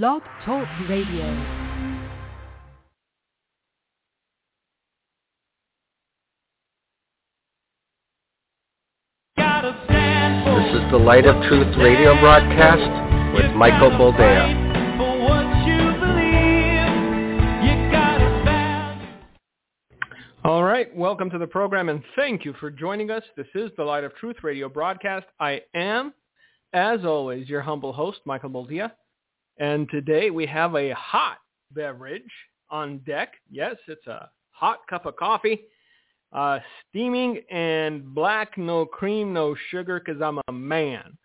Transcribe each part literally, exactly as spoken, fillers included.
Blog Talk Radio. This is the Light of Truth radio broadcast with Michael Boldea. All right, welcome to the program and thank you for joining us. This is the Light of Truth radio broadcast. I am, as always, your humble host, Michael Boldea. And today we have a hot beverage on deck. Yes, it's a hot cup of coffee. Uh, steaming and black, no cream, no sugar, because I'm a man.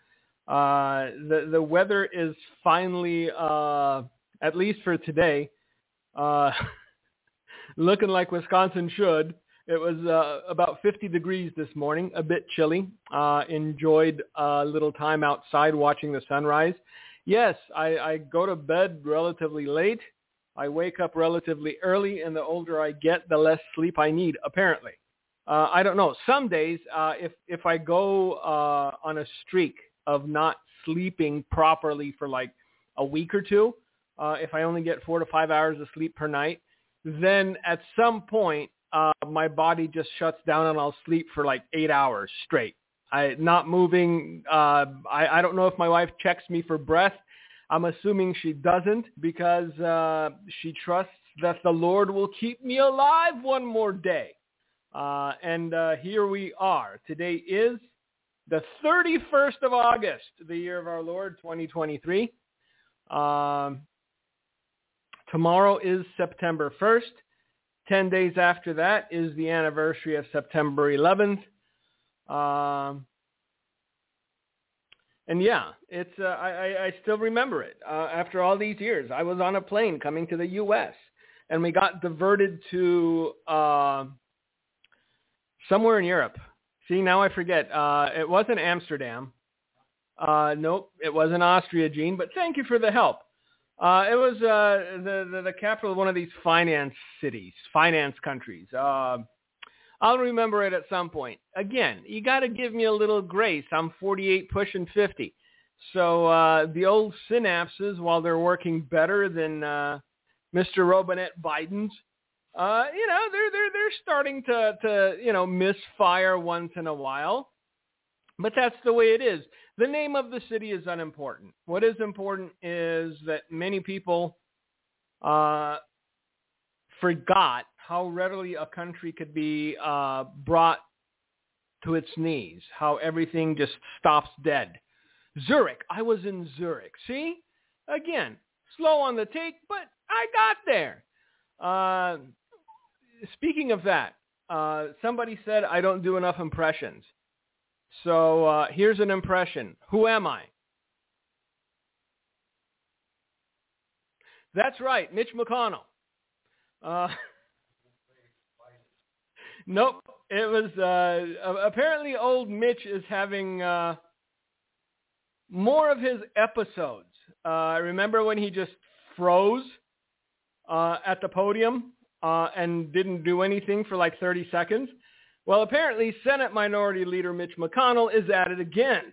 Uh, the, the weather is finally, uh, at least for today, uh, looking like Wisconsin should. It was uh, about fifty degrees this morning, a bit chilly. Uh, enjoyed a little time outside watching the sunrise. Yes, I, I go to bed relatively late. I wake up relatively early, and the older I get, the less sleep I need, apparently. Uh, I don't know. Some days, uh, if, if I go uh, on a streak of not sleeping properly for like a week or two, uh, if I only get four to five hours of sleep per night, then at some point, uh, my body just shuts down and I'll sleep for like eight hours straight. I not moving. Uh, I, I don't know if my wife checks me for breath. I'm assuming she doesn't because uh, she trusts that the Lord will keep me alive one more day. Uh, and uh, here we are. Today is the thirty-first of August, the year of our Lord, twenty twenty-three. Um, tomorrow is September first. Ten days after that is the anniversary of September eleventh. Um, And yeah, it's uh, I, I still remember it. Uh, after all these years, I was on a plane coming to the U S and we got diverted to uh, somewhere in Europe. See, now I forget. Uh, it wasn't Amsterdam. Uh, nope, it wasn't Austria, Gene. But thank you for the help. Uh, it was uh, the, the the capital of one of these finance cities, finance countries. Uh, I'll remember it at some point. Again, you got to give me a little grace. I'm forty-eight pushing fifty. So uh, the old synapses, while they're working better than uh, Mister Robinette Biden's, uh, you know, they're, they're, they're starting to, to, you know, misfire once in a while. But that's the way it is. The name of the city is unimportant. What is important is that many people uh, forgot how readily a country could be uh, brought to its knees, how everything just stops dead. Zurich. I was in Zurich. See? Again, slow on the take, but I got there. Uh, speaking of that, uh, somebody said I don't do enough impressions. So uh, here's an impression. Who am I? That's right, Mitch McConnell. Uh Nope, it was, uh, apparently old Mitch is having uh, more of his episodes. Uh, remember when he just froze uh, at the podium uh, and didn't do anything for like thirty seconds? Well, apparently Senate Minority Leader Mitch McConnell is at it again.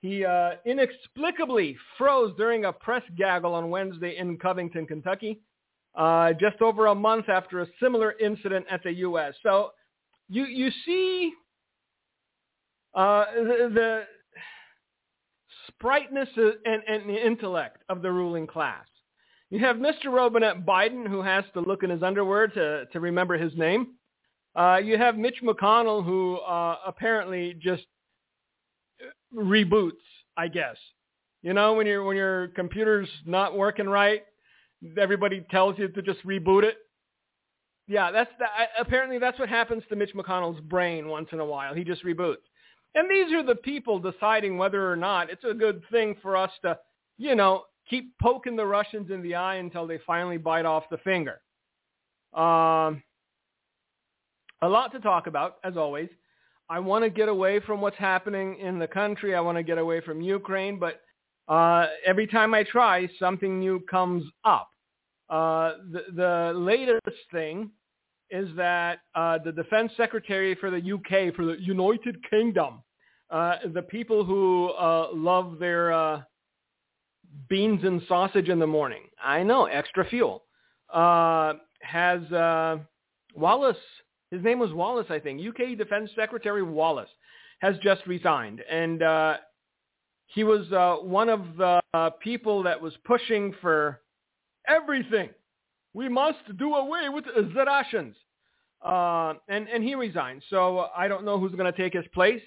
He uh, inexplicably froze during a press gaggle on Wednesday in Covington, Kentucky, uh, just over a month after a similar incident at the U S So, You you see uh, the, the sprightness and, and the intellect of the ruling class. You have Mister Robinette Biden, who has to look in his underwear to, to remember his name. Uh, you have Mitch McConnell, who uh, apparently just reboots, I guess. You know, when, you're, when your computer's not working right, everybody tells you to just reboot it. Yeah, that's the, apparently that's what happens to Mitch McConnell's brain once in a while. He just reboots. And these are the people deciding whether or not it's a good thing for us to, you know, keep poking the Russians in the eye until they finally bite off the finger. Um, a lot to talk about, as always. I want to get away from what's happening in the country. I want to get away from Ukraine. But uh, every time I try, something new comes up. Uh, the, the latest thing is that uh, the defense secretary for the U K, for the United Kingdom, uh, the people who uh, love their uh, beans and sausage in the morning. I know, extra fuel. Uh, has uh, Wallace, his name was Wallace, I think, U K Defense Secretary Wallace, has just resigned. And uh, he was uh, one of the uh, people that was pushing for everything. We must do away with the Russians. Uh, and, and he resigned. So I don't know who's going to take his place.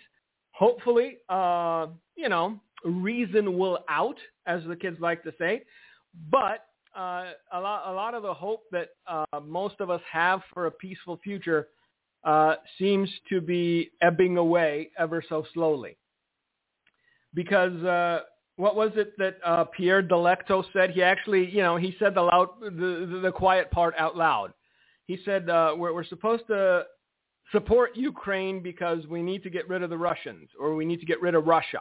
Hopefully, uh, you know, reason will out, as the kids like to say. But uh, a, lot, a lot of the hope that uh, most of us have for a peaceful future uh, seems to be ebbing away ever so slowly. Because uh, what was it that uh, Pierre Delecto said? He actually, you know, he said the, loud, the, the quiet part out loud. He said, uh, we're, we're supposed to support Ukraine because we need to get rid of the Russians, or we need to get rid of Russia.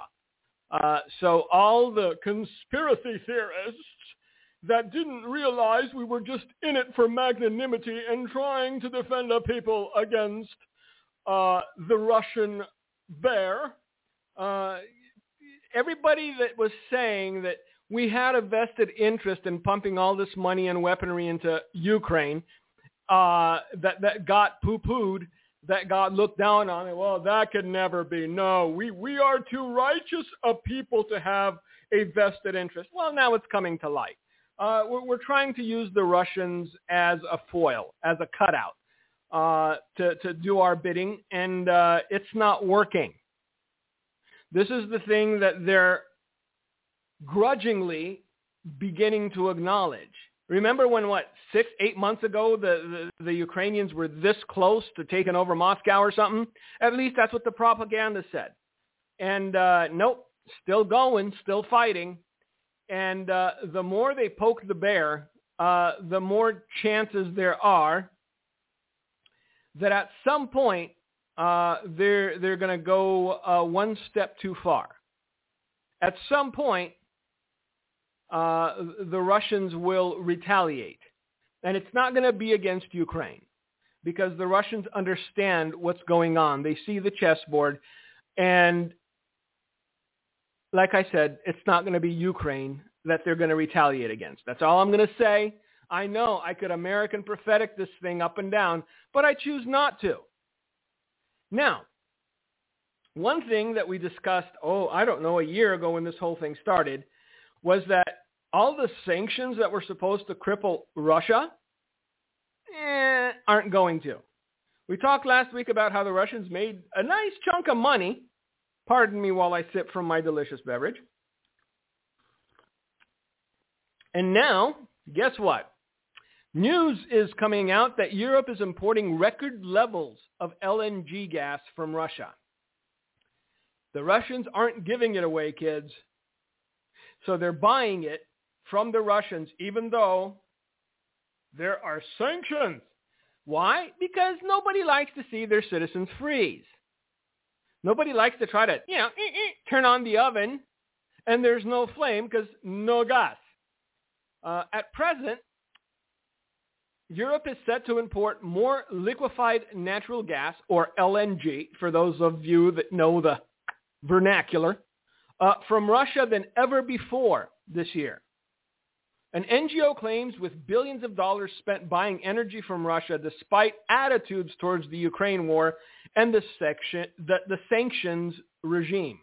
Uh, so all the conspiracy theorists that didn't realize we were just in it for magnanimity and trying to defend our people against uh, the Russian bear, uh, everybody that was saying that we had a vested interest in pumping all this money and weaponry into Ukraine, Uh, that, that got poo-pooed, that got looked down on. And, well, that could never be. No, we, we are too righteous a people to have a vested interest. Well, now it's coming to light. Uh, we're, we're trying to use the Russians as a foil, as a cutout uh, to, to do our bidding, and uh, it's not working. This is the thing that they're grudgingly beginning to acknowledge. Remember when, what, six, eight months ago, the, the, the Ukrainians were this close to taking over Moscow or something? At least that's what the propaganda said. And uh, nope, still going, still fighting. And uh, the more they poke the bear, uh, the more chances there are that at some point uh, they're, they're going to go uh, one step too far. At some point, Uh, the Russians will retaliate. And it's not going to be against Ukraine, because the Russians understand what's going on. They see the chessboard. And like I said, it's not going to be Ukraine that they're going to retaliate against. That's all I'm going to say. I know I could American prophetic this thing up and down, but I choose not to. Now, one thing that we discussed, oh, I don't know, a year ago when this whole thing started, was that all the sanctions that were supposed to cripple Russia eh, aren't going to. We talked last week about how the Russians made a nice chunk of money. Pardon me while I sip from my delicious beverage. And now, guess what? News is coming out that Europe is importing record levels of L N G gas from Russia. The Russians aren't giving it away, kids. So they're buying it from the Russians, even though there are sanctions. Why? Because nobody likes to see their citizens freeze. Nobody likes to try to, you know, turn on the oven and there's no flame because no gas. Uh, at present, Europe is set to import more liquefied natural gas, or L N G, for those of you that know the vernacular, Uh, from Russia than ever before this year. An N G O claims with billions of dollars spent buying energy from Russia despite attitudes towards the Ukraine war and the, section, the, the sanctions regime.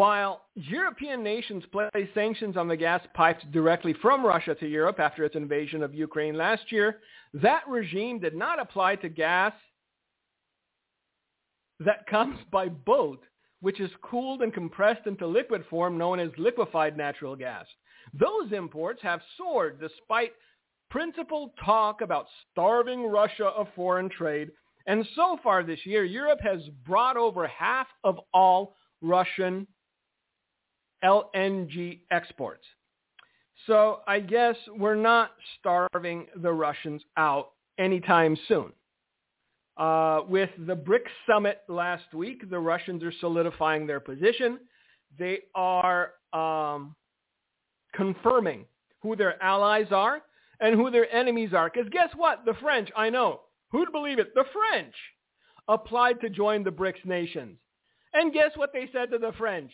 While European nations placed sanctions on the gas pipes directly from Russia to Europe after its invasion of Ukraine last year, that regime did not apply to gas that comes by boat, which is cooled and compressed into liquid form known as liquefied natural gas. Those imports have soared despite principal talk about starving Russia of foreign trade. And so far this year, Europe has brought over half of all Russian L N G exports. So I guess we're not starving the Russians out anytime soon. Uh, with the BRICS summit last week, the Russians are solidifying their position. They are um, confirming who their allies are and who their enemies are. Because guess what? The French, I know. Who'd believe it? The French applied to join the BRICS nations. And guess what they said to the French?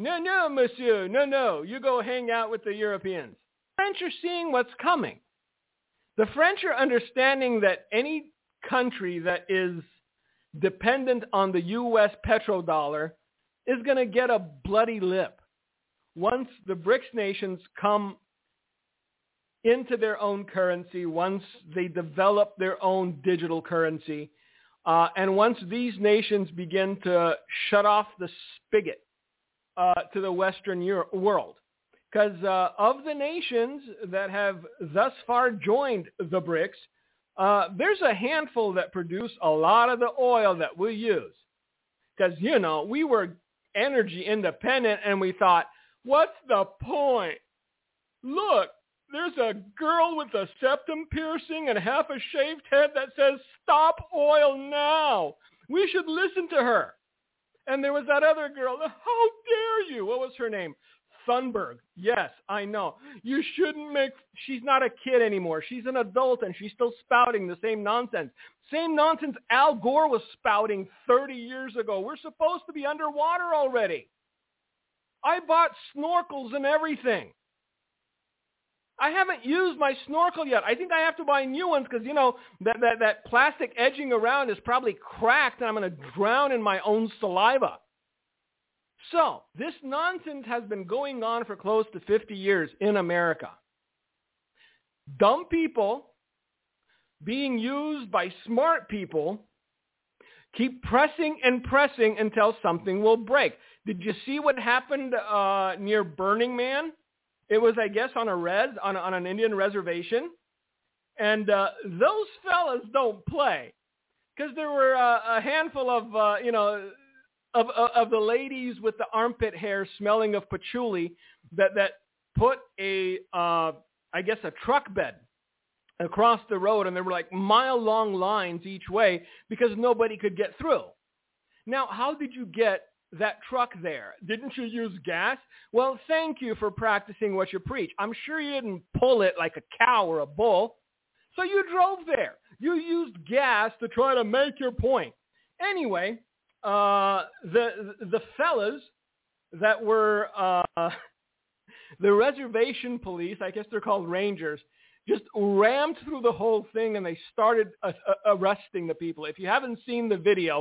No, no, monsieur, no, no, you go hang out with the Europeans. The French are seeing what's coming. The French are understanding that any country that is dependent on the U S petrodollar is going to get a bloody lip once the BRICS nations come into their own currency, once they develop their own digital currency, uh, and once these nations begin to shut off the spigot uh, to the Western Euro- world. Because uh, of the nations that have thus far joined the BRICS, uh, there's a handful that produce a lot of the oil that we use. Because, you know, we were energy independent and we thought, what's the point? Look, there's a girl with a septum piercing and half a shaved head that says, stop oil now. We should listen to her. And there was that other girl. How dare you? What was her name? Thunberg. Yes, I know. You shouldn't make... She's not a kid anymore. She's an adult and she's still spouting the same nonsense. Same nonsense Al Gore was spouting thirty years ago. We're supposed to be underwater already. I bought snorkels and everything. I haven't used my snorkel yet. I think I have to buy new ones because, you know, that, that, that plastic edging around is probably cracked and I'm going to drown in my own saliva. So this nonsense has been going on for close to fifty years in America. Dumb people being used by smart people keep pressing and pressing until something will break. Did you see what happened uh, near Burning Man? It was, I guess, on a res, on, on an Indian reservation. And uh, those fellas don't play because there were uh, a handful of, uh, you know, Of, of of the ladies with the armpit hair smelling of patchouli that, that put a, uh, I guess, a truck bed across the road. And there were like mile-long lines each way because nobody could get through. Now, how did you get that truck there? Didn't you use gas? Well, thank you for practicing what you preach. I'm sure you didn't pull it like a cow or a bull. So you drove there. You used gas to try to make your point. Anyway... Uh, the the fellas that were uh, the reservation police, I guess they're called rangers, just rammed through the whole thing and they started uh, uh, arresting the people. If you haven't seen the video,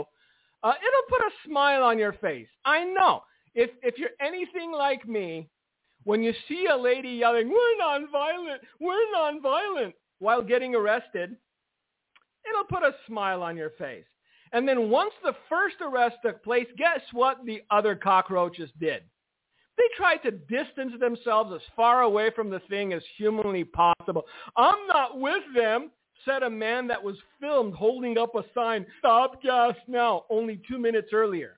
uh, it'll put a smile on your face. I know. If if you're anything like me, when you see a lady yelling, "We're nonviolent, we're nonviolent," while getting arrested, it'll put a smile on your face. And then once the first arrest took place, guess what the other cockroaches did? They tried to distance themselves as far away from the thing as humanly possible. "I'm not with them," said a man that was filmed holding up a sign, "Stop gas now," only two minutes earlier.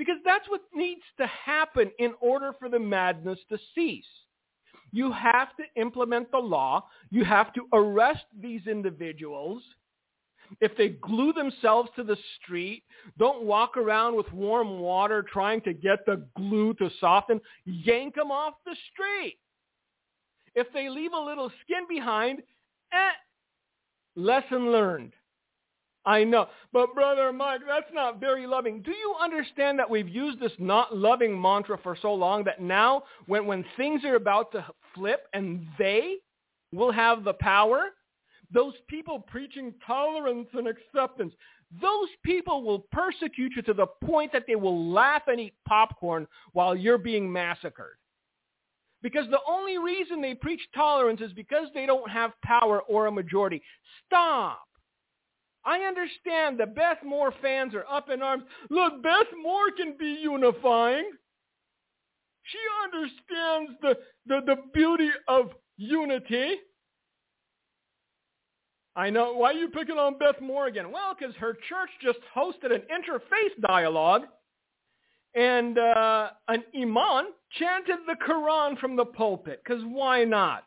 Because that's what needs to happen in order for the madness to cease. You have to implement the law. You have to arrest these individuals. If they glue themselves to the street, don't walk around with warm water trying to get the glue to soften. Yank them off the street. If they leave a little skin behind, eh, lesson learned. I know. But Brother Mike, that's not very loving. Do you understand that we've used this not loving mantra for so long that now when, when things are about to flip and they will have the power, those people preaching tolerance and acceptance, those people will persecute you to the point that they will laugh and eat popcorn while you're being massacred. Because the only reason they preach tolerance is because they don't have power or a majority. Stop. I understand the Beth Moore fans are up in arms. Look, Beth Moore can be unifying. She understands the, the, the beauty of unity. I know. Why are you picking on Beth Moore again? Well, because her church just hosted an interfaith dialogue, and uh, an imam chanted the Quran from the pulpit, because why not?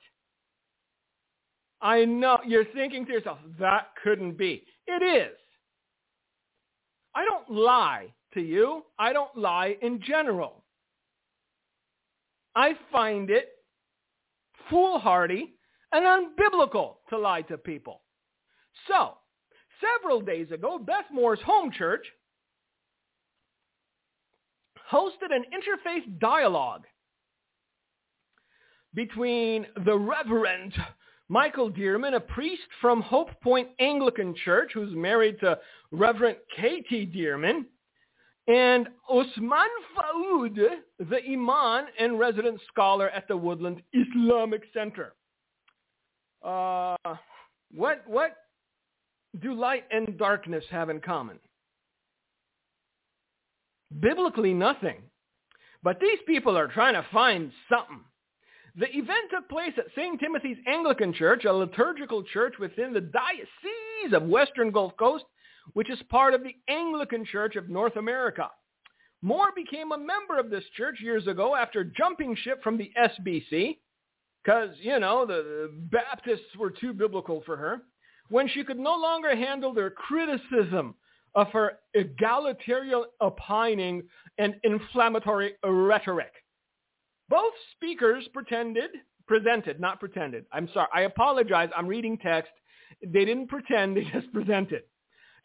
I know. You're thinking to yourself, that couldn't be. It is. I don't lie to you. I don't lie in general. I find it foolhardy and unbiblical to lie to people. So, several days ago, Beth Moore's home church hosted an interfaith dialogue between the Reverend Michael Dearman, a priest from Hope Point Anglican Church, who's married to Reverend Katie Dearman, and Osman Faoud, the imam and resident scholar at the Woodland Islamic Center. Uh, what what do light and darkness have in common? Biblically, nothing. But these people are trying to find something. The event took place at Saint Timothy's Anglican Church, a liturgical church within the Diocese of Western Gulf Coast, which is part of the Anglican Church of North America. Moore became a member of this church years ago after jumping ship from the S B C, because, you know, the Baptists were too biblical for her, when she could no longer handle their criticism of her egalitarian opining and inflammatory rhetoric. Both speakers pretended, presented, not pretended. I'm sorry. I apologize. I'm reading text. They didn't pretend. They just presented.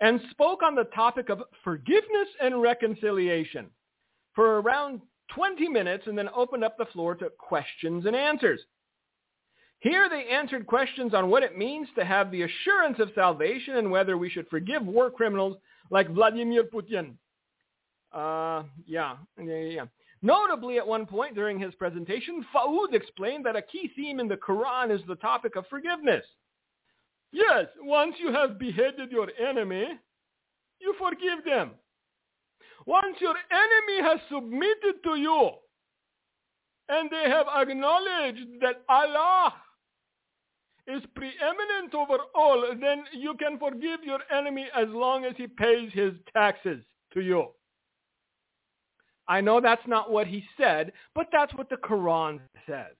And spoke on the topic of forgiveness and reconciliation for around twenty minutes and then opened up the floor to questions and answers. Here they answered questions on what it means to have the assurance of salvation and whether we should forgive war criminals like Vladimir Putin. Uh, yeah, yeah, yeah. Notably, at one point during his presentation, Faoud explained that a key theme in the Quran is the topic of forgiveness. Yes, once you have beheaded your enemy, you forgive them. Once your enemy has submitted to you, and they have acknowledged that Allah is preeminent over all, then you can forgive your enemy as long as he pays his taxes to you. I know that's not what he said, but that's what the Quran says.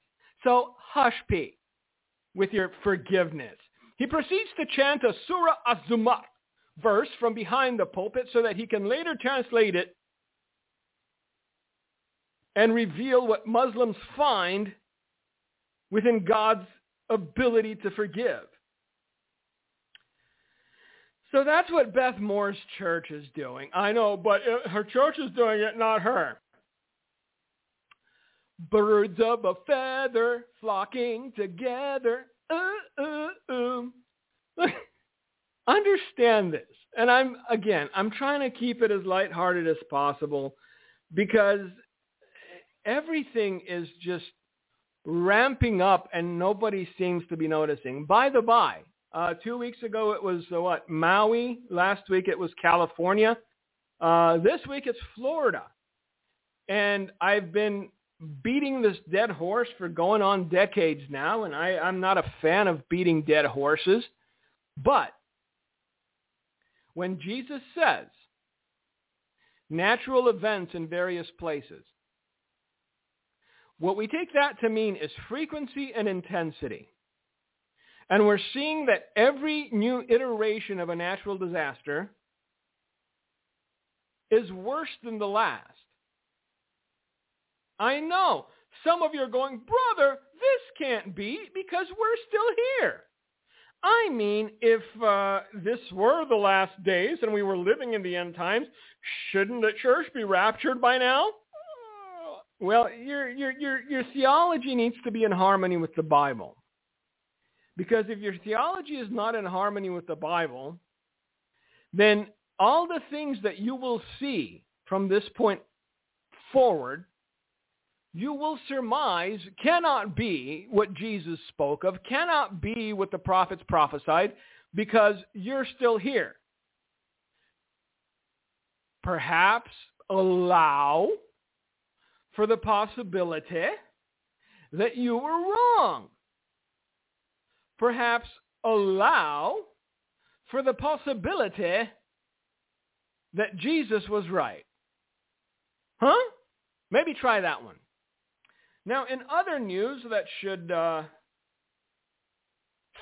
So hush pee with your forgiveness. He proceeds to chant a Surah Az-Zumar verse from behind the pulpit so that he can later translate it and reveal what Muslims find within God's ability to forgive. So that's what Beth Moore's church is doing. I know, but it, her church is doing it, not her. Birds of a feather flocking together. Ooh, ooh, ooh. Look, understand this. And I'm, again, I'm trying to keep it as lighthearted as possible because everything is just ramping up and nobody seems to be noticing. By the by, Uh, two weeks ago, it was uh, what Maui. Last week, it was California. Uh, this week, it's Florida. And I've been beating this dead horse for going on decades now, and I, I'm not a fan of beating dead horses. But when Jesus says natural events in various places, what we take that to mean is frequency and intensity. And we're seeing that every new iteration of a natural disaster is worse than the last. I know some of you are going, brother, this can't be because we're still here. I mean, if uh, this were the last days and we were living in the end times, shouldn't the church be raptured by now? Well, your your your, your theology needs to be in harmony with the Bible. Because if your theology is not in harmony with the Bible, then all the things that you will see from this point forward, you will surmise cannot be what Jesus spoke of, cannot be what the prophets prophesied, because you're still here. Perhaps allow for the possibility that you were wrong. Perhaps allow for the possibility that Jesus was right. Huh? Maybe try that one. Now, in other news that should uh,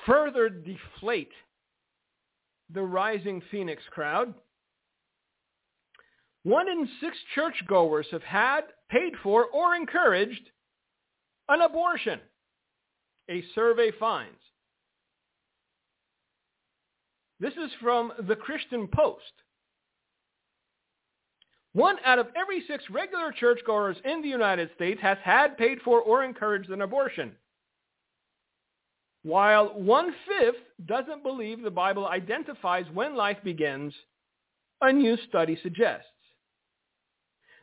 further deflate the rising Phoenix crowd, one in six churchgoers have had, paid for, or encouraged an abortion, a survey finds. This is from the Christian Post. One out of every six regular churchgoers in the United States has had, paid for, or encouraged an abortion, while one-fifth doesn't believe the Bible identifies when life begins, a new study suggests.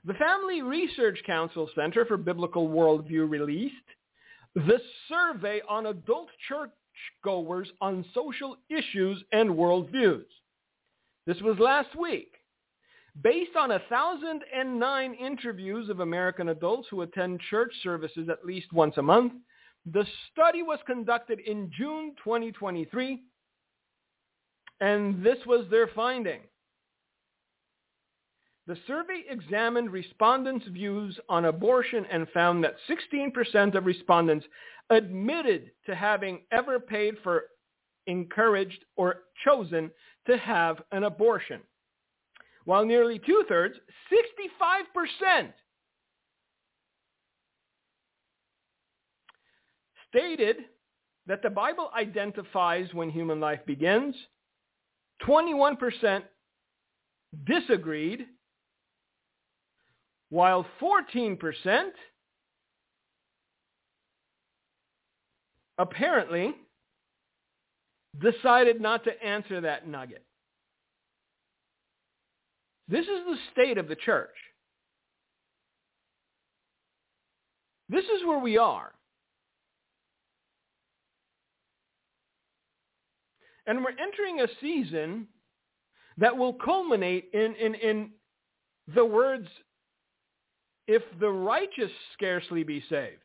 The Family Research Council Center for Biblical Worldview released the survey on adult churchgoers on social issues and worldviews. This was last week. Based on one thousand nine interviews of American adults who attend church services at least once a month, the study was conducted in June twenty twenty-three, and this was their finding. The survey examined respondents' views on abortion and found that sixteen percent of respondents admitted to having ever paid for, encouraged, or chosen to have an abortion, while nearly two-thirds, sixty-five percent, stated that the Bible identifies when human life begins. twenty-one percent disagreed, while fourteen percent apparently decided not to answer that nugget. This is the state of the church. This is where we are. And we're entering a season that will culminate in, in, in the words, if the righteous scarcely be saved.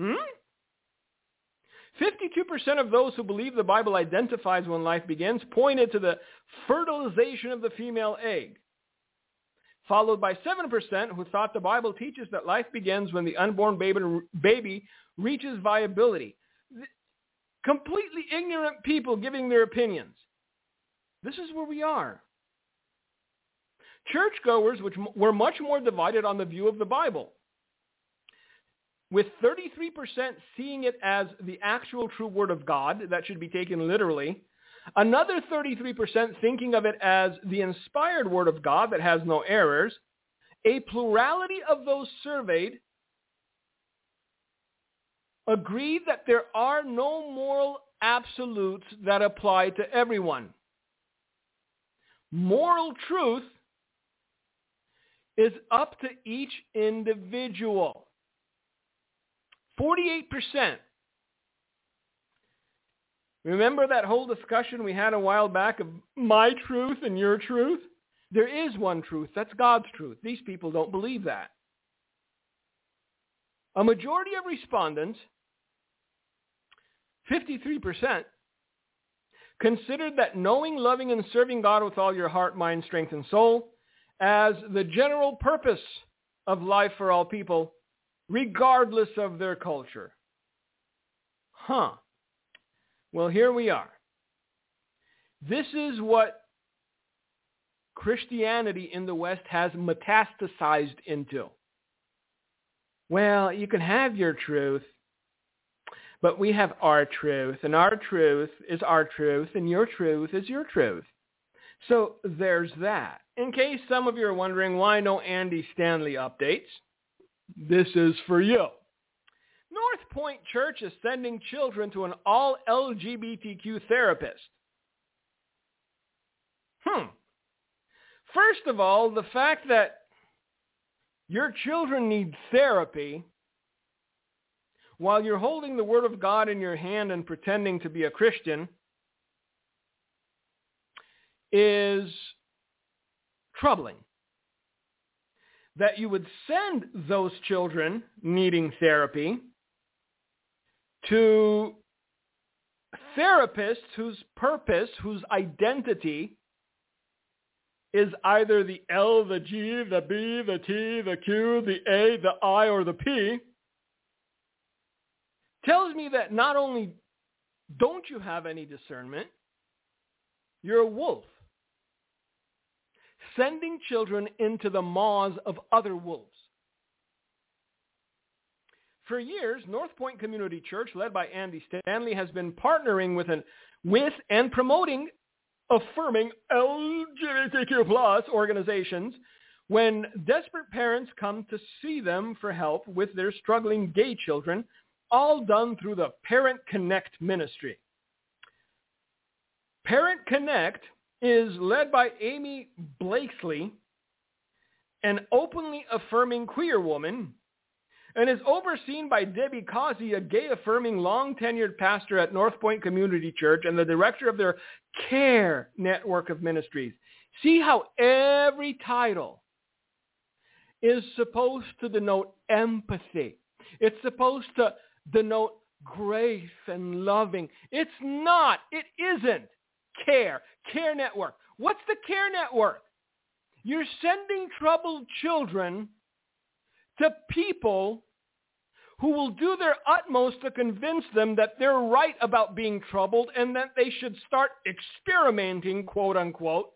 Hmm? fifty-two percent of those who believe the Bible identifies when life begins pointed to the fertilization of the female egg, followed by seven percent who thought the Bible teaches that life begins when the unborn baby, baby reaches viability. Completely ignorant people giving their opinions. This is where we are. Churchgoers which were much more divided on the view of the Bible, with thirty-three percent seeing it as the actual true word of God that should be taken literally, another thirty-three percent thinking of it as the inspired word of God that has no errors. A plurality of those surveyed agreed that there are no moral absolutes that apply to everyone. Moral truth is up to each individual. forty-eight percent. Remember that whole discussion we had a while back of my truth and your truth? There is one truth. That's God's truth. These people don't believe that. A majority of respondents, fifty-three percent, considered that knowing, loving, and serving God with all your heart, mind, strength, and soul as the general purpose of life for all people, regardless of their culture. Huh. Well, here we are. This is what Christianity in the West has metastasized into. Well, you can have your truth, but we have our truth, and our truth is our truth, and your truth is your truth. So there's that. In case some of you are wondering why no Andy Stanley updates, this is for you. North Point Church is sending children to an all-L G B T Q therapist. Hmm. First of all, the fact that your children need therapy while you're holding the Word of God in your hand and pretending to be a Christian is troubling. That you would send those children needing therapy to therapists whose purpose, whose identity is either the L, the G, the B, the T, the Q, the A, the I, or the P, tells me that not only don't you have any discernment, you're a wolf. Sending children into the maws of other wolves. For years, North Point Community Church, led by Andy Stanley, has been partnering with, an, with and promoting affirming L G B T Q plus organizations when desperate parents come to see them for help with their struggling gay children, all done through the Parent Connect ministry. Parent Connect is led by Amy Blakesley, an openly affirming queer woman, and is overseen by Debbie Cozzi, a gay-affirming, long-tenured pastor at North Point Community Church and the director of their CARE network of ministries. See how every title is supposed to denote empathy. It's supposed to denote grace and loving. It's not. It isn't. CARE. CARE network. What's the CARE network? You're sending troubled children to people who will do their utmost to convince them that they're right about being troubled and that they should start experimenting, quote unquote.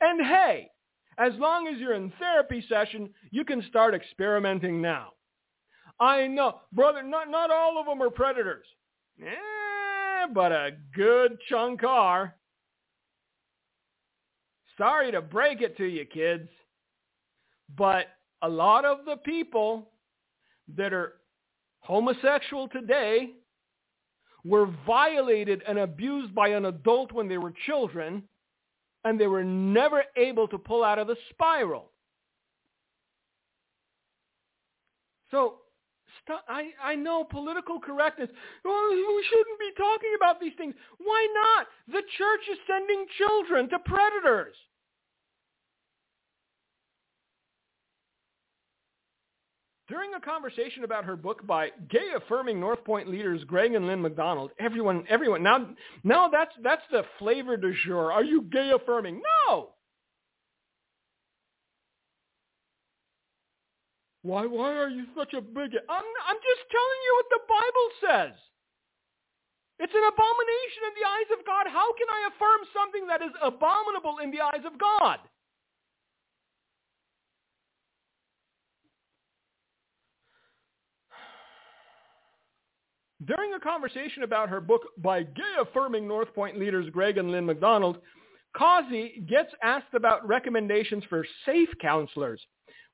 And hey, as long as you're in therapy session, you can start experimenting now. I know, brother, not, not all of them are predators. Eh, but a good chunk are. Sorry to break it to you, kids, but a lot of the people that are homosexual today were violated and abused by an adult when they were children, and they were never able to pull out of the spiral. So st- I, I know political correctness. Oh, we shouldn't be talking about these things. Why not? The church is sending children to predators. During a conversation about her book by gay-affirming North Point leaders Greg and Lynn McDonald, everyone, everyone, now, now that's that's the flavor du jour. Are you gay-affirming? No! Why, why are you such a bigot? I'm, I'm just telling you what the Bible says. It's an abomination in the eyes of God. How can I affirm something that is abominable in the eyes of God? During a conversation about her book by gay-affirming North Point leaders Greg and Lynn McDonald, Cozzi gets asked about recommendations for safe counselors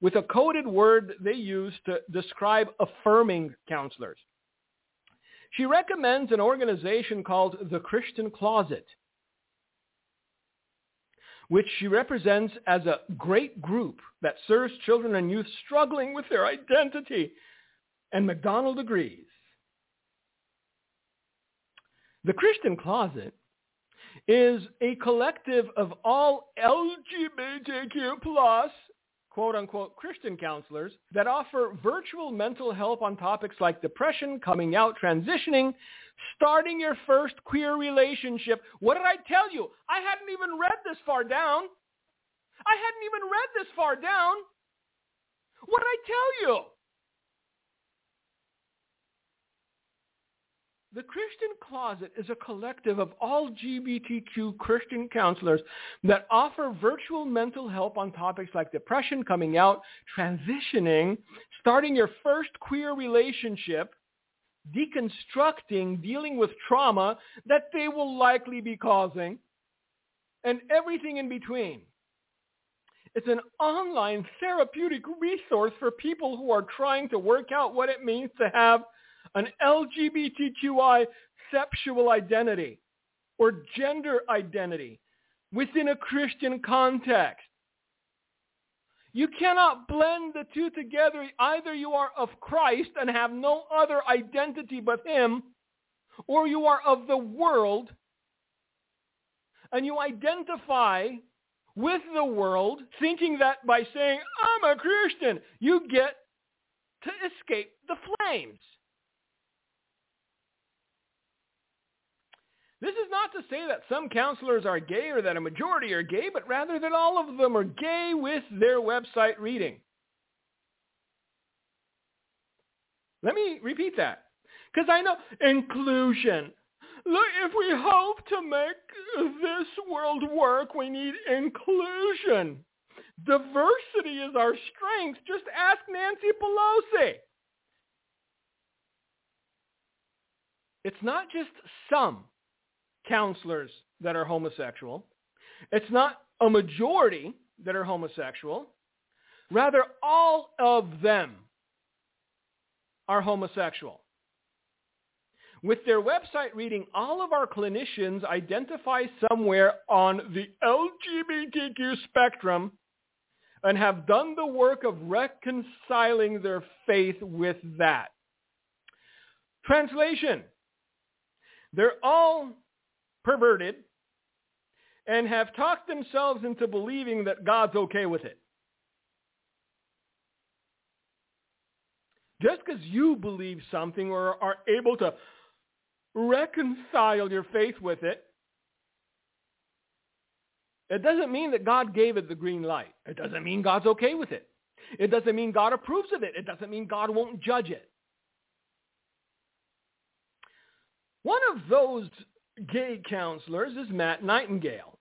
with a coded word they use to describe affirming counselors. She recommends an organization called the Christian Closet, which she represents as a great group that serves children and youth struggling with their identity. And McDonald agrees. The Christian Closet is a collective of all L G B T Q plus, quote-unquote, Christian counselors that offer virtual mental help on topics like depression, coming out, transitioning, starting your first queer relationship. What did I tell you? I hadn't even read this far down. I hadn't even read this far down. What did I tell you? The Christian Closet is a collective of all L G B T Q Christian counselors that offer virtual mental help on topics like depression, coming out, transitioning, starting your first queer relationship, deconstructing, dealing with trauma that they will likely be causing, and everything in between. It's an online therapeutic resource for people who are trying to work out what it means to have an L G B T Q I sexual identity or gender identity within a Christian context. You cannot blend the two together. Either you are of Christ and have no other identity but him, or you are of the world and you identify with the world, thinking that by saying, I'm a Christian, you get to escape the flames. This is not to say that some counselors are gay or that a majority are gay, but rather that all of them are gay with their website reading. Let me repeat that, because I know inclusion. Look, if we hope to make this world work, we need inclusion. Diversity is our strength. Just ask Nancy Pelosi. It's not just some counselors that are homosexual. It's not a majority that are homosexual. Rather, all of them are homosexual. With their website reading, all of our clinicians identify somewhere on the L G B T Q spectrum and have done the work of reconciling their faith with that. Translation, they're all perverted and have talked themselves into believing that God's okay with it. Just because you believe something or are able to reconcile your faith with it, it doesn't mean that God gave it the green light. It doesn't mean God's okay with it. It doesn't mean God approves of it. It doesn't mean God won't judge it. One of those gay counselors is Matt Nightingale.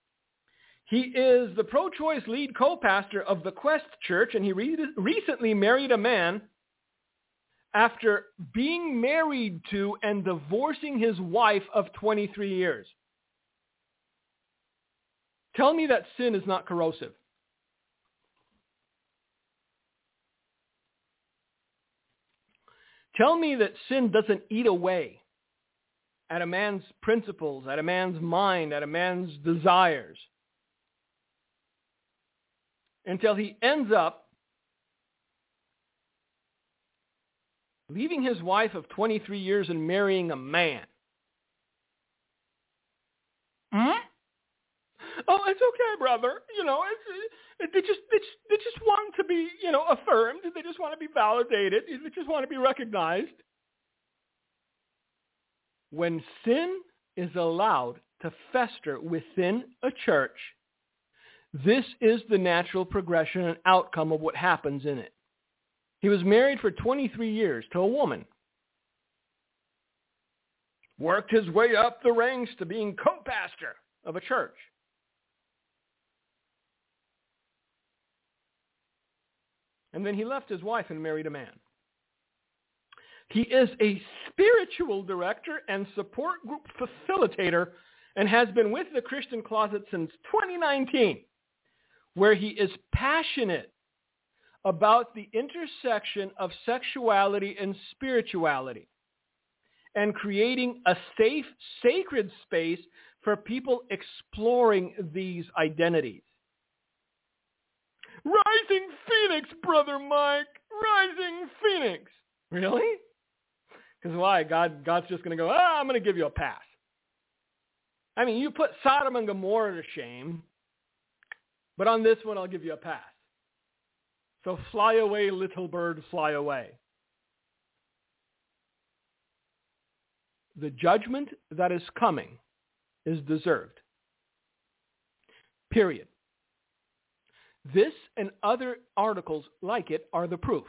He is the pro-choice lead co-pastor of the Quest Church, and he re- recently married a man after being married to and divorcing his wife of twenty-three years. Tell me that sin is not corrosive. Tell me that sin doesn't eat away at a man's principles, at a man's mind, at a man's desires, until he ends up leaving his wife of twenty-three years and marrying a man. Hmm? Oh, it's okay, brother. You know, it's, they just they just, they just want to be, you know, affirmed. They just want to be validated. They just want to be recognized. When sin is allowed to fester within a church, this is the natural progression and outcome of what happens in it. He was married for twenty-three years to a woman. Worked his way up the ranks to being co-pastor of a church. And then he left his wife and married a man. He is a spiritual director and support group facilitator and has been with the Christian Closet since twenty nineteen, where he is passionate about the intersection of sexuality and spirituality and creating a safe, sacred space for people exploring these identities. Rising Phoenix, Brother Mike! Rising Phoenix! Really? Because why? God, God's just going to go, ah, I'm going to give you a pass. I mean, you put Sodom and Gomorrah to shame, but on this one, I'll give you a pass. So fly away, little bird, fly away. The judgment that is coming is deserved. Period. This and other articles like it are the proof.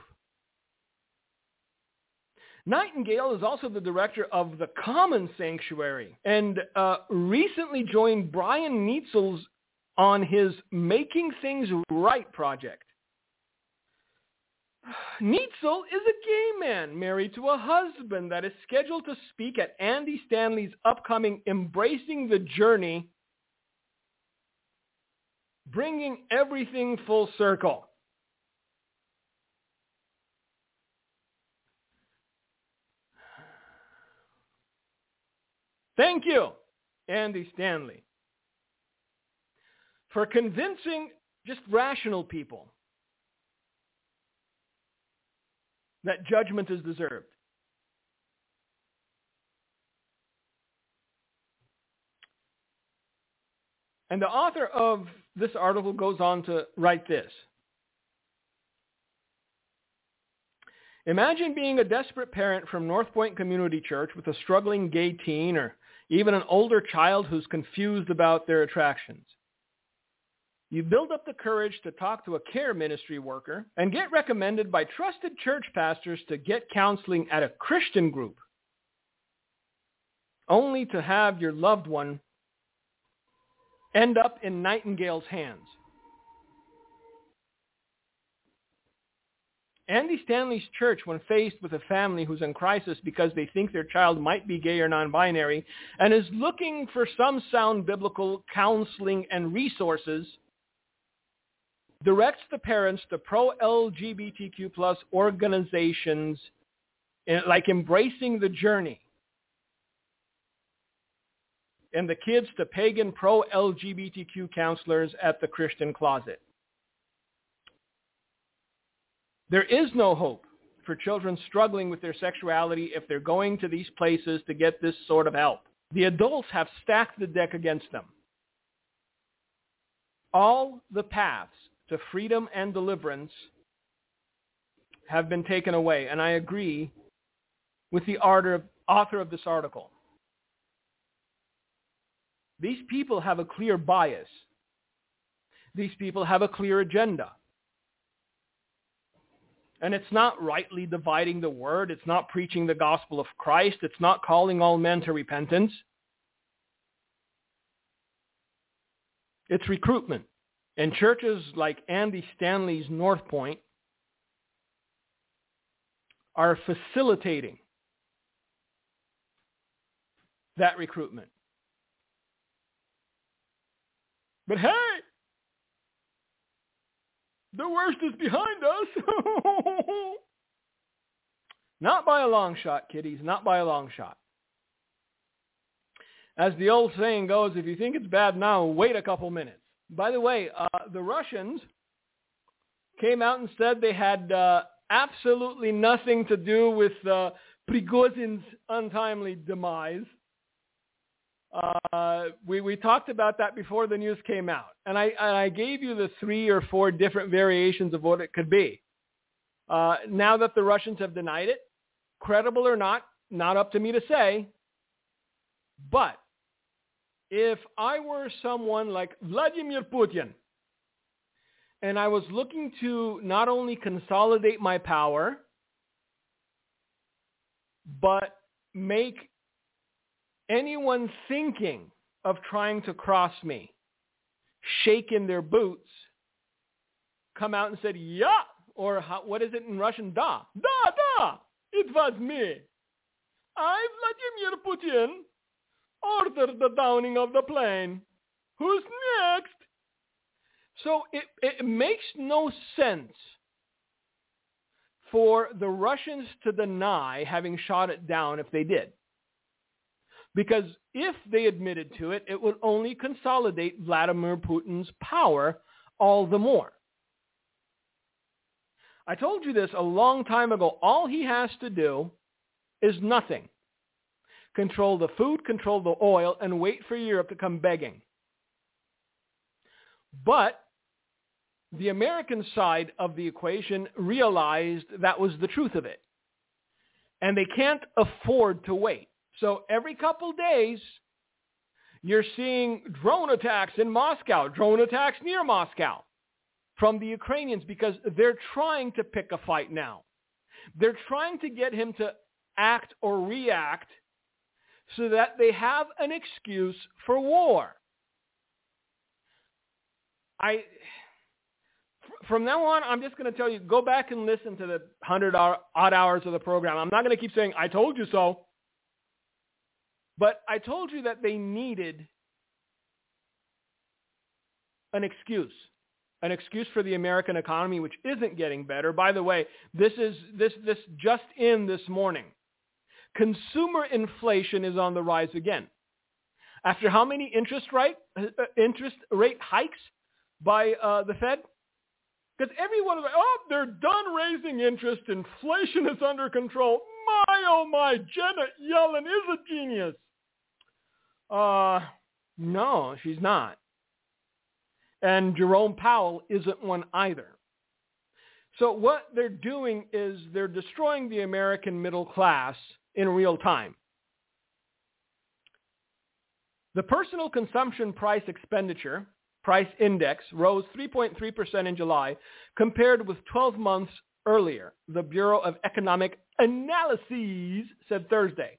Nightingale is also the director of the Common Sanctuary and uh, recently joined Brian Nietzels on his Making Things Right project. Nietzsel is a gay man married to a husband that is scheduled to speak at Andy Stanley's upcoming Embracing the Journey, Bringing Everything Full Circle. Thank you, Andy Stanley, for convincing just rational people that judgment is deserved. And the author of this article goes on to write this. Imagine being a desperate parent from North Point Community Church with a struggling gay teen or even an older child who's confused about their attractions. You build up the courage to talk to a care ministry worker and get recommended by trusted church pastors to get counseling at a Christian group, only to have your loved one end up in Nightingale's hands. Andy Stanley's church, when faced with a family who's in crisis because they think their child might be gay or non-binary and is looking for some sound biblical counseling and resources, directs the parents to pro-L G B T Q plus organizations like Embracing the Journey and the kids to pagan pro-L G B T Q counselors at the Christian Closet. There is no hope for children struggling with their sexuality if they're going to these places to get this sort of help. The adults have stacked the deck against them. All the paths to freedom and deliverance have been taken away, and I agree with the author of this article. These people have a clear bias. These people have a clear agenda. And it's not rightly dividing the word. It's not preaching the gospel of Christ. It's not calling all men to repentance. It's recruitment. And churches like Andy Stanley's North Point are facilitating that recruitment. But hey! The worst is behind us. Not by a long shot, kiddies. Not by a long shot. As the old saying goes, if you think it's bad now, wait a couple minutes. By the way, uh, the Russians came out and said they had uh, absolutely nothing to do with uh, Prigozhin's untimely demise. Uh, we, we talked about that before the news came out. And I, and I gave you the three or four different variations of what it could be. Uh, now that the Russians have denied it, credible or not, not up to me to say. But if I were someone like Vladimir Putin, and I was looking to not only consolidate my power, but make anyone thinking of trying to cross me, shake in their boots, come out and said, yeah, or how, what is it in Russian? Da, da, da, it was me. I, Vladimir Putin, ordered the downing of the plane. Who's next? So it, it makes no sense for the Russians to deny having shot it down if they did. Because if they admitted to it, it would only consolidate Vladimir Putin's power all the more. I told you this a long time ago. All he has to do is nothing. Control the food, control the oil, and wait for Europe to come begging. But the American side of the equation realized that was the truth of it. And they can't afford to wait. So every couple days, you're seeing drone attacks in Moscow, drone attacks near Moscow from the Ukrainians because they're trying to pick a fight now. They're trying to get him to act or react so that they have an excuse for war. I, from now on, I'm just going to tell you, go back and listen to the one hundred odd hours of the program. I'm not going to keep saying, I told you so. But I told you that they needed an excuse, an excuse for the American economy, which isn't getting better. By the way, this is this this just in this morning. Consumer inflation is on the rise again. After how many interest rate interest rate hikes by uh, the Fed? Because everyone is like, oh, they're done raising interest. Inflation is under control. My, oh, my, Janet Yellen is a genius. Uh, no, she's not. And Jerome Powell isn't one either. So what they're doing is they're destroying the American middle class in real time. The personal consumption price expenditure, price index, rose three point three percent in July compared with twelve months earlier, the Bureau of Economic Analyses said Thursday.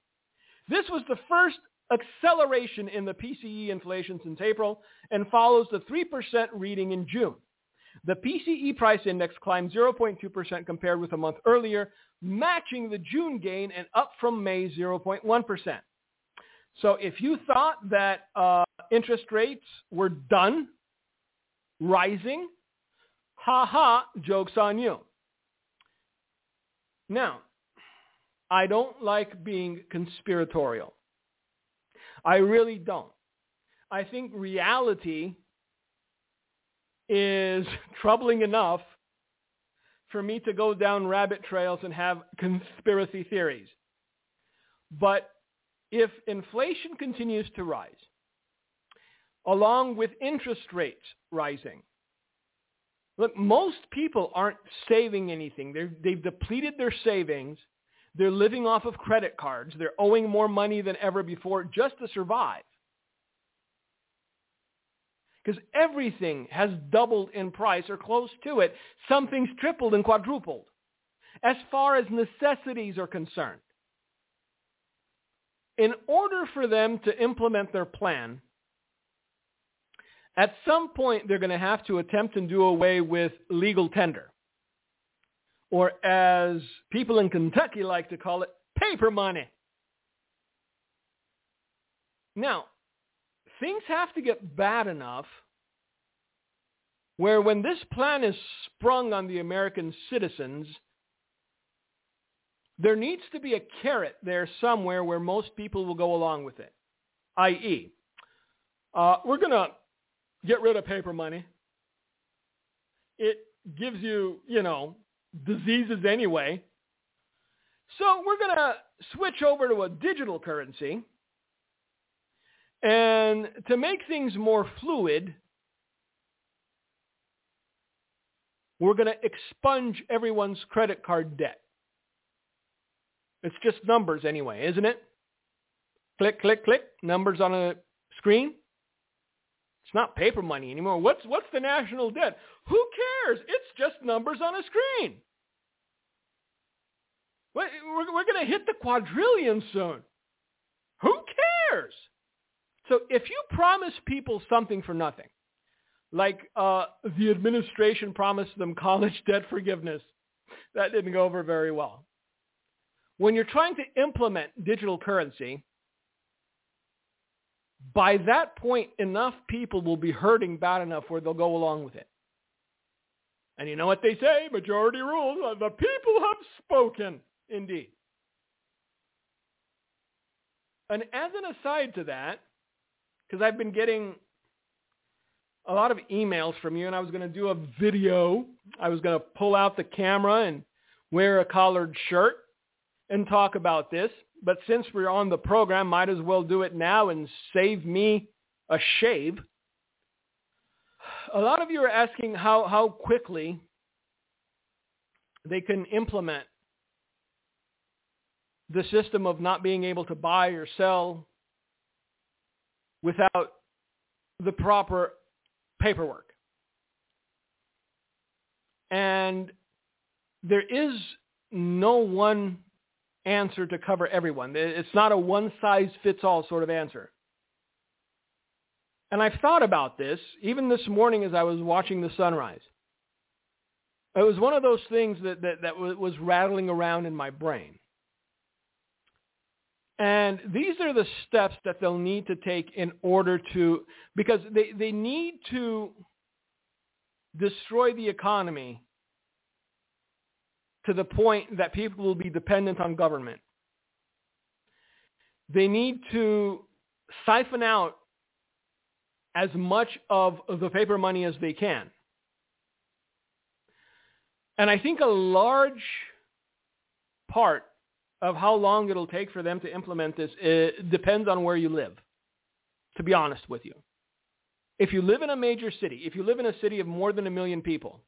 This was the first acceleration in the P C E inflation since April and follows the three percent reading in June. The P C E price index climbed zero point two percent compared with a month earlier, matching the June gain and up from May's zero point one percent. So if you thought that uh, interest rates were done rising, ha-ha, joke's on you. Now, I don't like being conspiratorial. I really don't. I think reality is troubling enough for me to go down rabbit trails and have conspiracy theories. But if inflation continues to rise, along with interest rates rising, look, most people aren't saving anything. They're, they've depleted their savings. They're living off of credit cards. They're owing more money than ever before just to survive. Because everything has doubled in price or close to it. Something's tripled and quadrupled as far as necessities are concerned. In order for them to implement their plan, at some point they're going to have to attempt and do away with legal tender, or as people in Kentucky like to call it, paper money. Now, things have to get bad enough where when this plan is sprung on the American citizens, there needs to be a carrot there somewhere where most people will go along with it, that is, uh, we're going to get rid of paper money. It gives you, you know, diseases anyway. So we're going to switch over to a digital currency. And to make things more fluid, we're going to expunge everyone's credit card debt. It's just numbers anyway, isn't it? Click, click, click, numbers on a screen. It's not paper money anymore. What's what's the national debt? Who cares? It's just numbers on a screen. We're, we're going to hit the quadrillion soon. Who cares? So if you promise people something for nothing, like uh, the administration promised them college debt forgiveness, that didn't go over very well. When you're trying to implement digital currency, by that point, enough people will be hurting bad enough where they'll go along with it. And you know what they say, majority rules, the people have spoken, indeed. And as an aside to that, because I've been getting a lot of emails from you, and I was going to do a video. I was going to pull out the camera and wear a collared shirt and talk about this. But since we're on the program, might as well do it now and save me a shave. A lot of you are asking how, how quickly they can implement the system of not being able to buy or sell without the proper paperwork. And there is no one answer to cover everyone. It's not a one-size-fits-all sort of answer. And I've thought about this even this morning as I was watching the sunrise. It was one of those things that, that, that was rattling around in my brain. And these are the steps that they'll need to take in order to, because they, they need to destroy the economy to the point that people will be dependent on government. They need to siphon out as much of the paper money as they can. And I think a large part of how long it'll take for them to implement this, it depends on where you live, to be honest with you. If you live in a major city, if you live in a city of more than a million people,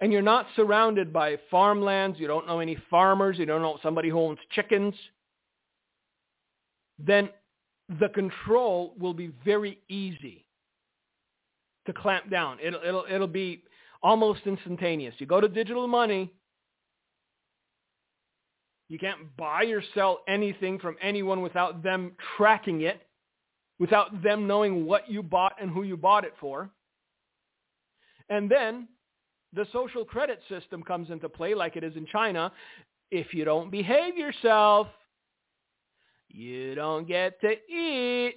and you're not surrounded by farmlands, you don't know any farmers, you don't know somebody who owns chickens, then the control will be very easy to clamp down. It'll, it'll, it'll be almost instantaneous. You go to digital money, you can't buy or sell anything from anyone without them tracking it, without them knowing what you bought and who you bought it for. And then the social credit system comes into play like it is in China. If you don't behave yourself, you don't get to eat.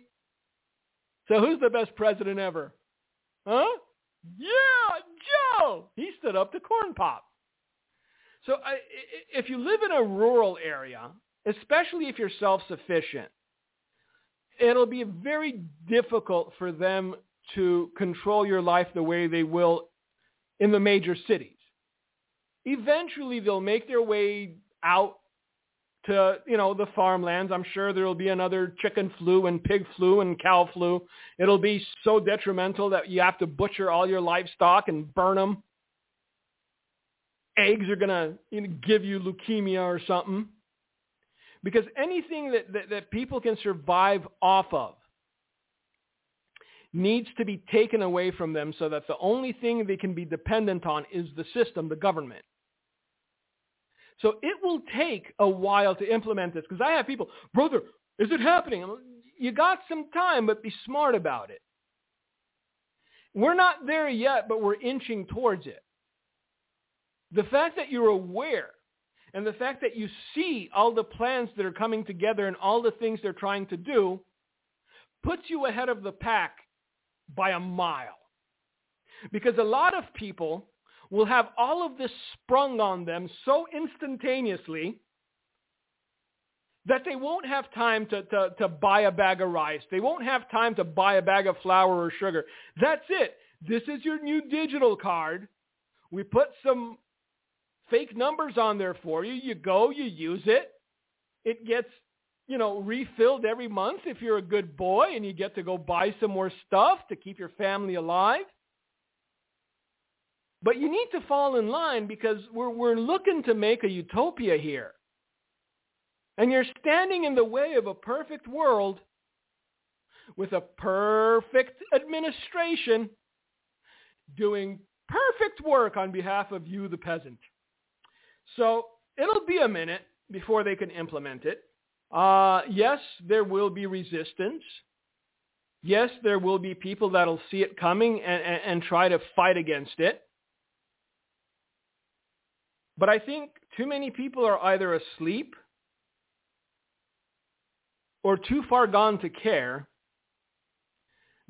So who's the best president ever? Huh? Yeah, Joe! He stood up to corn pop. So I, if you live in a rural area, especially if you're self-sufficient, it'll be very difficult for them to control your life the way they will in the major cities. Eventually, they'll make their way out to, you know, the farmlands. I'm sure there'll be another chicken flu and pig flu and cow flu. It'll be so detrimental that you have to butcher all your livestock and burn them. Eggs are going to, you know, give you leukemia or something. Because anything that, that, that people can survive off of needs to be taken away from them so that the only thing they can be dependent on is the system, the government. So it will take a while to implement this, because I have people, brother, is it happening? I'm like, you got some time, but be smart about it. We're not there yet, but we're inching towards it. The fact that you're aware and the fact that you see all the plans that are coming together and all the things they're trying to do puts you ahead of the pack by a mile. Because a lot of people will have all of this sprung on them so instantaneously that they won't have time to, to, to buy a bag of rice. They won't have time to buy a bag of flour or sugar. That's it. This is your new digital card. We put some fake numbers on there for you. You go, you use it. It gets, you know, refilled every month if you're a good boy, and you get to go buy some more stuff to keep your family alive. But you need to fall in line, because we're we're looking to make a utopia here. And you're standing in the way of a perfect world with a perfect administration doing perfect work on behalf of you, the peasant. So it'll be a minute before they can implement it. Uh, yes, there will be resistance. Yes, there will be people that'll see it coming and, and, and try to fight against it. But I think too many people are either asleep or too far gone to care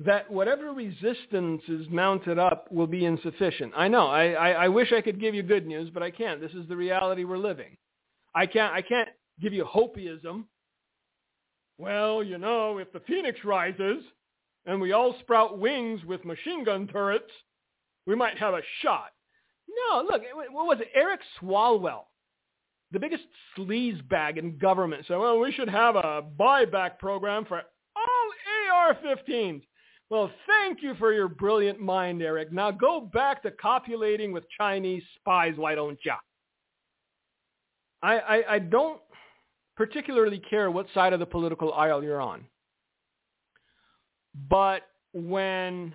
that whatever resistance is mounted up will be insufficient. I know, I, I, I wish I could give you good news, but I can't. This is the reality we're living. I can't, I can't give you hopism. Well, you know, if the phoenix rises and we all sprout wings with machine gun turrets, we might have a shot. No, look, what was it? Eric Swalwell, the biggest sleazebag in government, said, well, we should have a buyback program for all A R fifteens. Well, thank you for your brilliant mind, Eric. Now go back to copulating with Chinese spies, why don't ya? I, I, I don't particularly care what side of the political aisle you're on. But when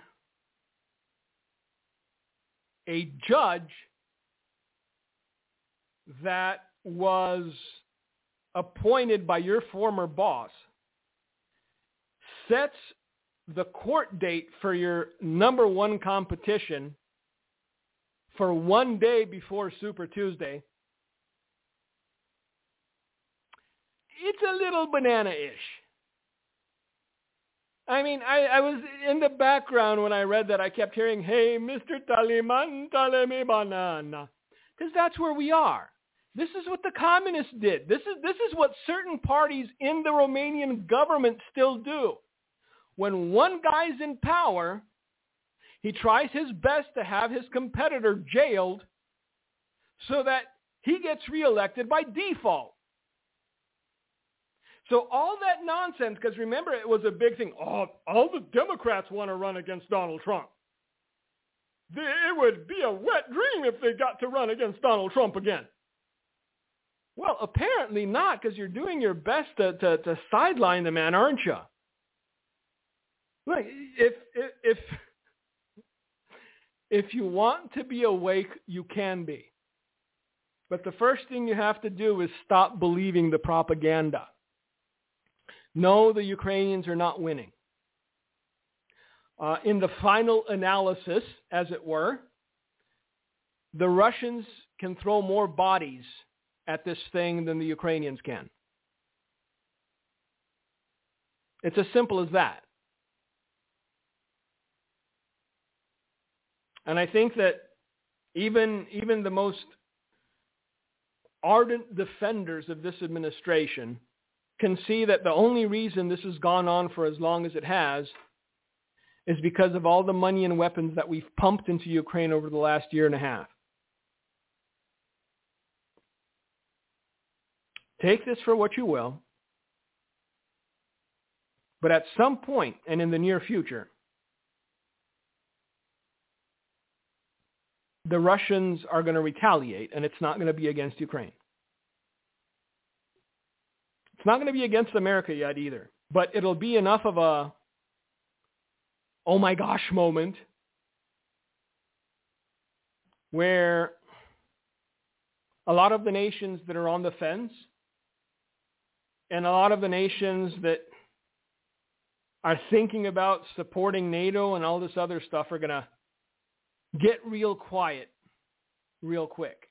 a judge that was appointed by your former boss sets the court date for your number one competition for one day before Super Tuesday, it's a little banana-ish. I mean, I, I was in the background when I read that. I kept hearing, hey, Mister Taliman, Talimi Banana. Because that's where we are. This is what the communists did. This is, this is what certain parties in the Romanian government still do. When one guy's in power, he tries his best to have his competitor jailed so that he gets reelected by default. So all that nonsense, because remember, it was a big thing. Oh, all the Democrats want to run against Donald Trump. They, it would be a wet dream if they got to run against Donald Trump again. Well, apparently not, because you're doing your best to, to, to sideline the man, aren't you? Look, if, if, if, if you want to be awake, you can be. But the first thing you have to do is stop believing the propaganda. No, the Ukrainians are not winning. Uh, in the final analysis, as it were, the Russians can throw more bodies at this thing than the Ukrainians can. It's as simple as that. And I think that even even the most ardent defenders of this administration can see that the only reason this has gone on for as long as it has is because of all the money and weapons that we've pumped into Ukraine over the last year and a half. Take this for what you will, but at some point and in the near future, the Russians are going to retaliate, and it's not going to be against Ukraine. It's not going to be against America yet either, but it'll be enough of a, oh my gosh moment where a lot of the nations that are on the fence and a lot of the nations that are thinking about supporting NATO and all this other stuff are going to get real quiet real quick.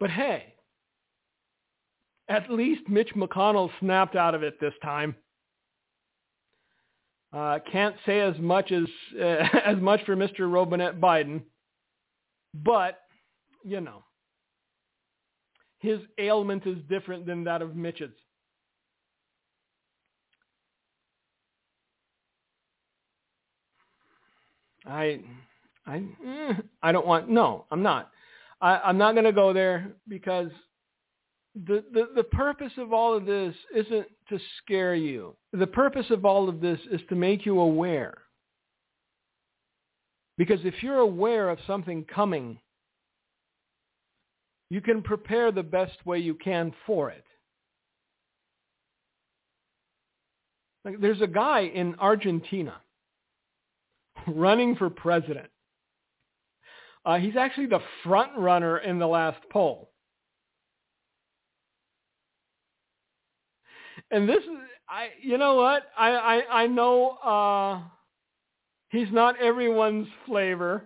But hey, at least Mitch McConnell snapped out of it this time. Uh, can't say as much as uh, as much for Mister Robinette Biden, but you know, his ailment is different than that of Mitch's. I, I, I don't want. No, I'm not. I, I'm not going to go there because the, the the purpose of all of this isn't to scare you. The purpose of all of this is to make you aware. Because if you're aware of something coming, you can prepare the best way you can for it. Like, there's a guy in Argentina running for president. Uh, he's actually the front runner in the last poll. And this is, I, you know what? I, I, I know uh, he's not everyone's flavor.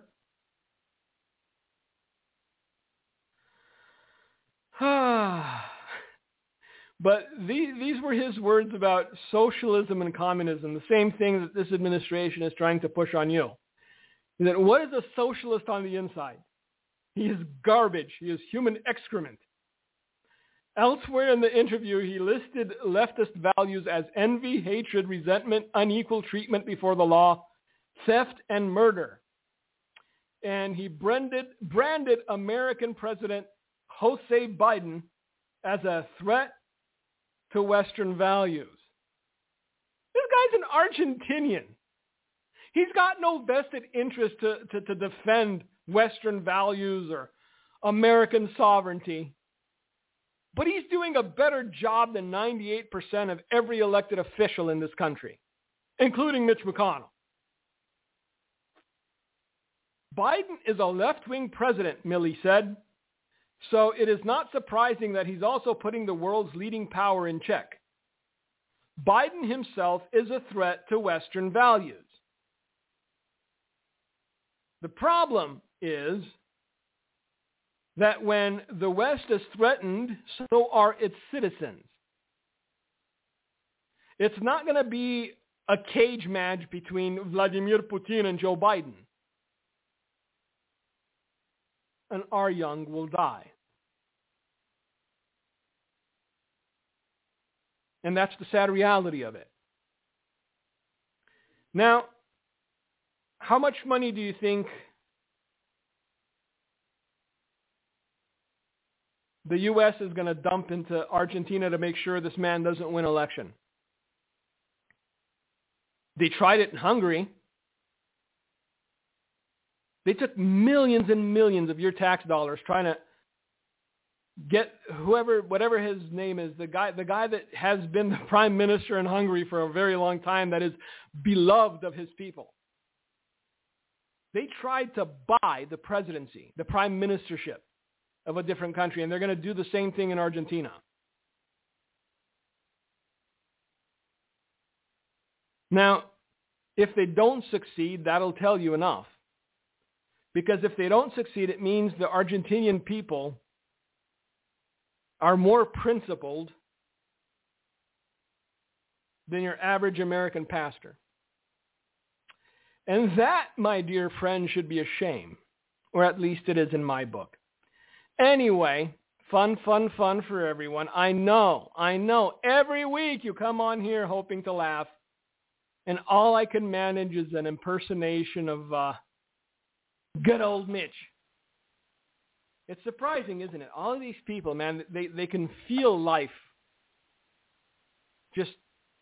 But these, these were his words about socialism and communism, the same thing that this administration is trying to push on you. That what is a socialist on the inside? He is garbage. He is human excrement. Elsewhere in the interview, he listed leftist values as envy, hatred, resentment, unequal treatment before the law, theft, and murder. And he branded, branded American President Jose Biden as a threat to Western values. This guy's an Argentinian. He's got no vested interest to, to, to defend Western values or American sovereignty. But he's doing a better job than ninety-eight percent of every elected official in this country, including Mitch McConnell. Biden is a left-wing president, Milley said. So it is not surprising that he's also putting the world's leading power in check. Biden himself is a threat to Western values. The problem is that when the West is threatened, so are its citizens. It's not going to be a cage match between Vladimir Putin and Joe Biden. And our young will die. And that's the sad reality of it. Now, how much money do you think the U S is going to dump into Argentina to make sure this man doesn't win election? They tried it in Hungary. They took millions and millions of your tax dollars trying to get whoever, whatever his name is, the guy, the guy that has been the prime minister in Hungary for a very long time, that is beloved of his people. They tried to buy the presidency, the prime ministership of a different country, and they're going to do the same thing in Argentina. Now, If they don't succeed, that'll tell you enough. Because if they don't succeed, it means the Argentinian people are more principled than your average American pastor. And that, my dear friend, should be a shame. Or at least it is in my book. Anyway, fun, fun, fun for everyone. I know, I know. Every week you come on here hoping to laugh. And all I can manage is an impersonation of uh, good old Mitch. It's surprising, isn't it? All of these people, man, they, they can feel life just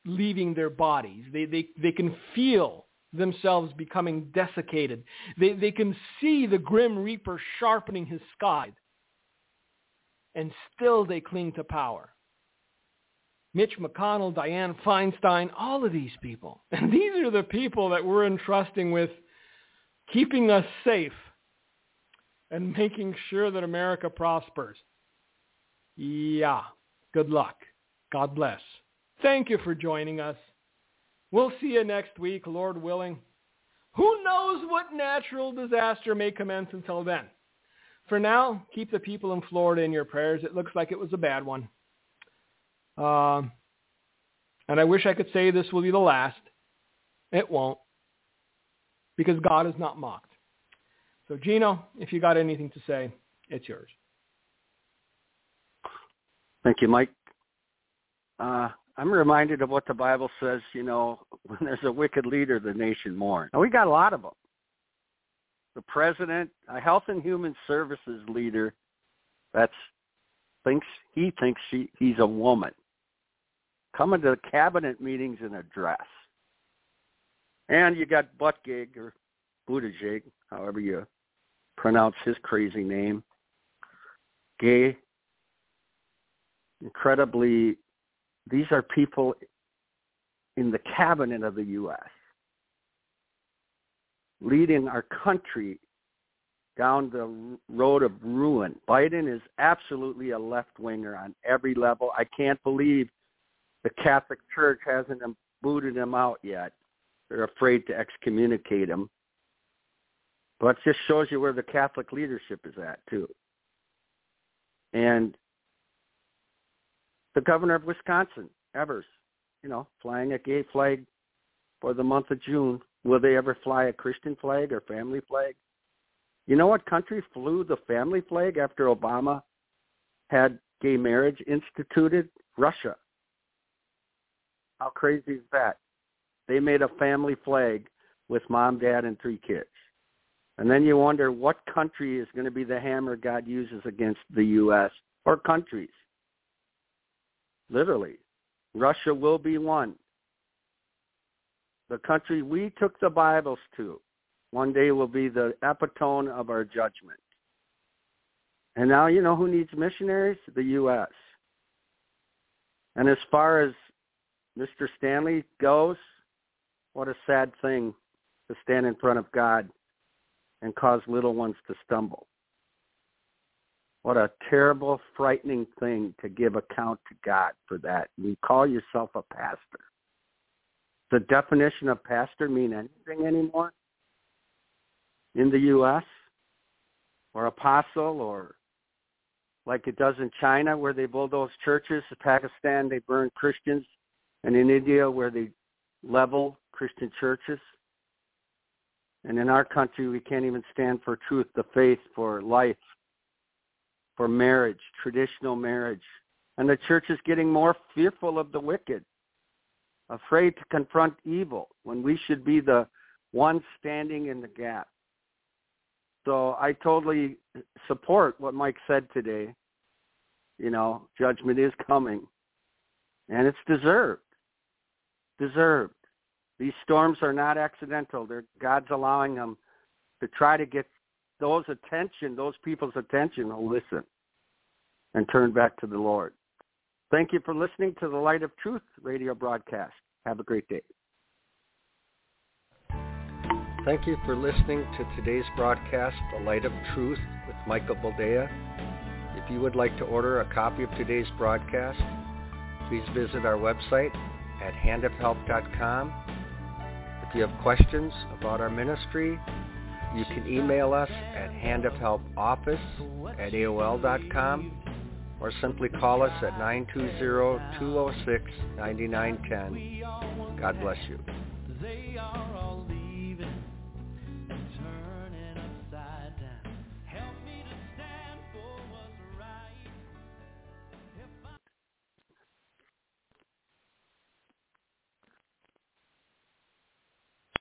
leaving their bodies. They they, they can feel themselves becoming desiccated. They they can see the grim reaper sharpening his scythe. And still they cling to power. Mitch McConnell, Dianne Feinstein, all of these people. And these are the people that we're entrusting with keeping us safe and making sure that America prospers. Yeah. Good luck. God bless. Thank you for joining us. We'll see you next week, Lord willing. Who knows what natural disaster may commence until then? For now, keep the people in Florida in your prayers. It looks like it was a bad one. Uh, and I wish I could say this will be the last. It won't. Because God is not mocked. So, Gino, if you got anything to say, it's yours. Thank you, Mike. Uh I'm reminded of what the Bible says, you know, when there's a wicked leader, the nation mourns. And we got a lot of them. The president, a health and human services leader, that's thinks he thinks she, he's a woman, coming to the cabinet meetings in a dress. And you got Buttigieg, or Buttigieg, however you pronounce his crazy name, gay, incredibly. These are people in the cabinet of the U S leading our country down the road of ruin. Biden is absolutely a left-winger on every level. I can't believe the Catholic Church hasn't booted him out yet. They're afraid to excommunicate him. But it just shows you where the Catholic leadership is at, too. And the governor of Wisconsin, Evers, you know, flying a gay flag for the month of June. Will they ever fly a Christian flag or family flag? You know what country flew the family flag after Obama had gay marriage instituted? Russia. How crazy is that? They made a family flag with mom, dad, and three kids. And then you wonder what country is going to be the hammer God uses against the U S or countries. Literally, Russia will be one. The country we took the Bibles to one day will be the epitome of our judgment. And now you know who needs missionaries? The U S. And as far as Mister Stanley goes, what a sad thing to stand in front of God and cause little ones to stumble. What a terrible, frightening thing to give account to God for that. You call yourself a pastor. Does the definition of pastor mean anything anymore in the U S? Or apostle, or like it does in China where they bulldoze churches, in Pakistan they burn Christians, and in India where they level Christian churches. And in our country we can't even stand for truth, the faith, for life, for marriage, traditional marriage. And the church is getting more fearful of the wicked, afraid to confront evil, when we should be the one standing in the gap. So I totally support what Mike said today. You know, judgment is coming. And it's deserved. Deserved. These storms are not accidental. They're, God's allowing them to try to get those attention, those people's attention will listen and turn back to the Lord. Thank you for listening to the Light of Truth radio broadcast. Have a great day. Thank you for listening to today's broadcast, The Light of Truth with Michael Boldea. If you would like to order a copy of today's broadcast, please visit our website at hand of help dot com. If you have questions about our ministry, you can email us at handofhelpoffice at A O L dot com or simply call us at nine two zero, two zero six, nine nine one zero. God bless you.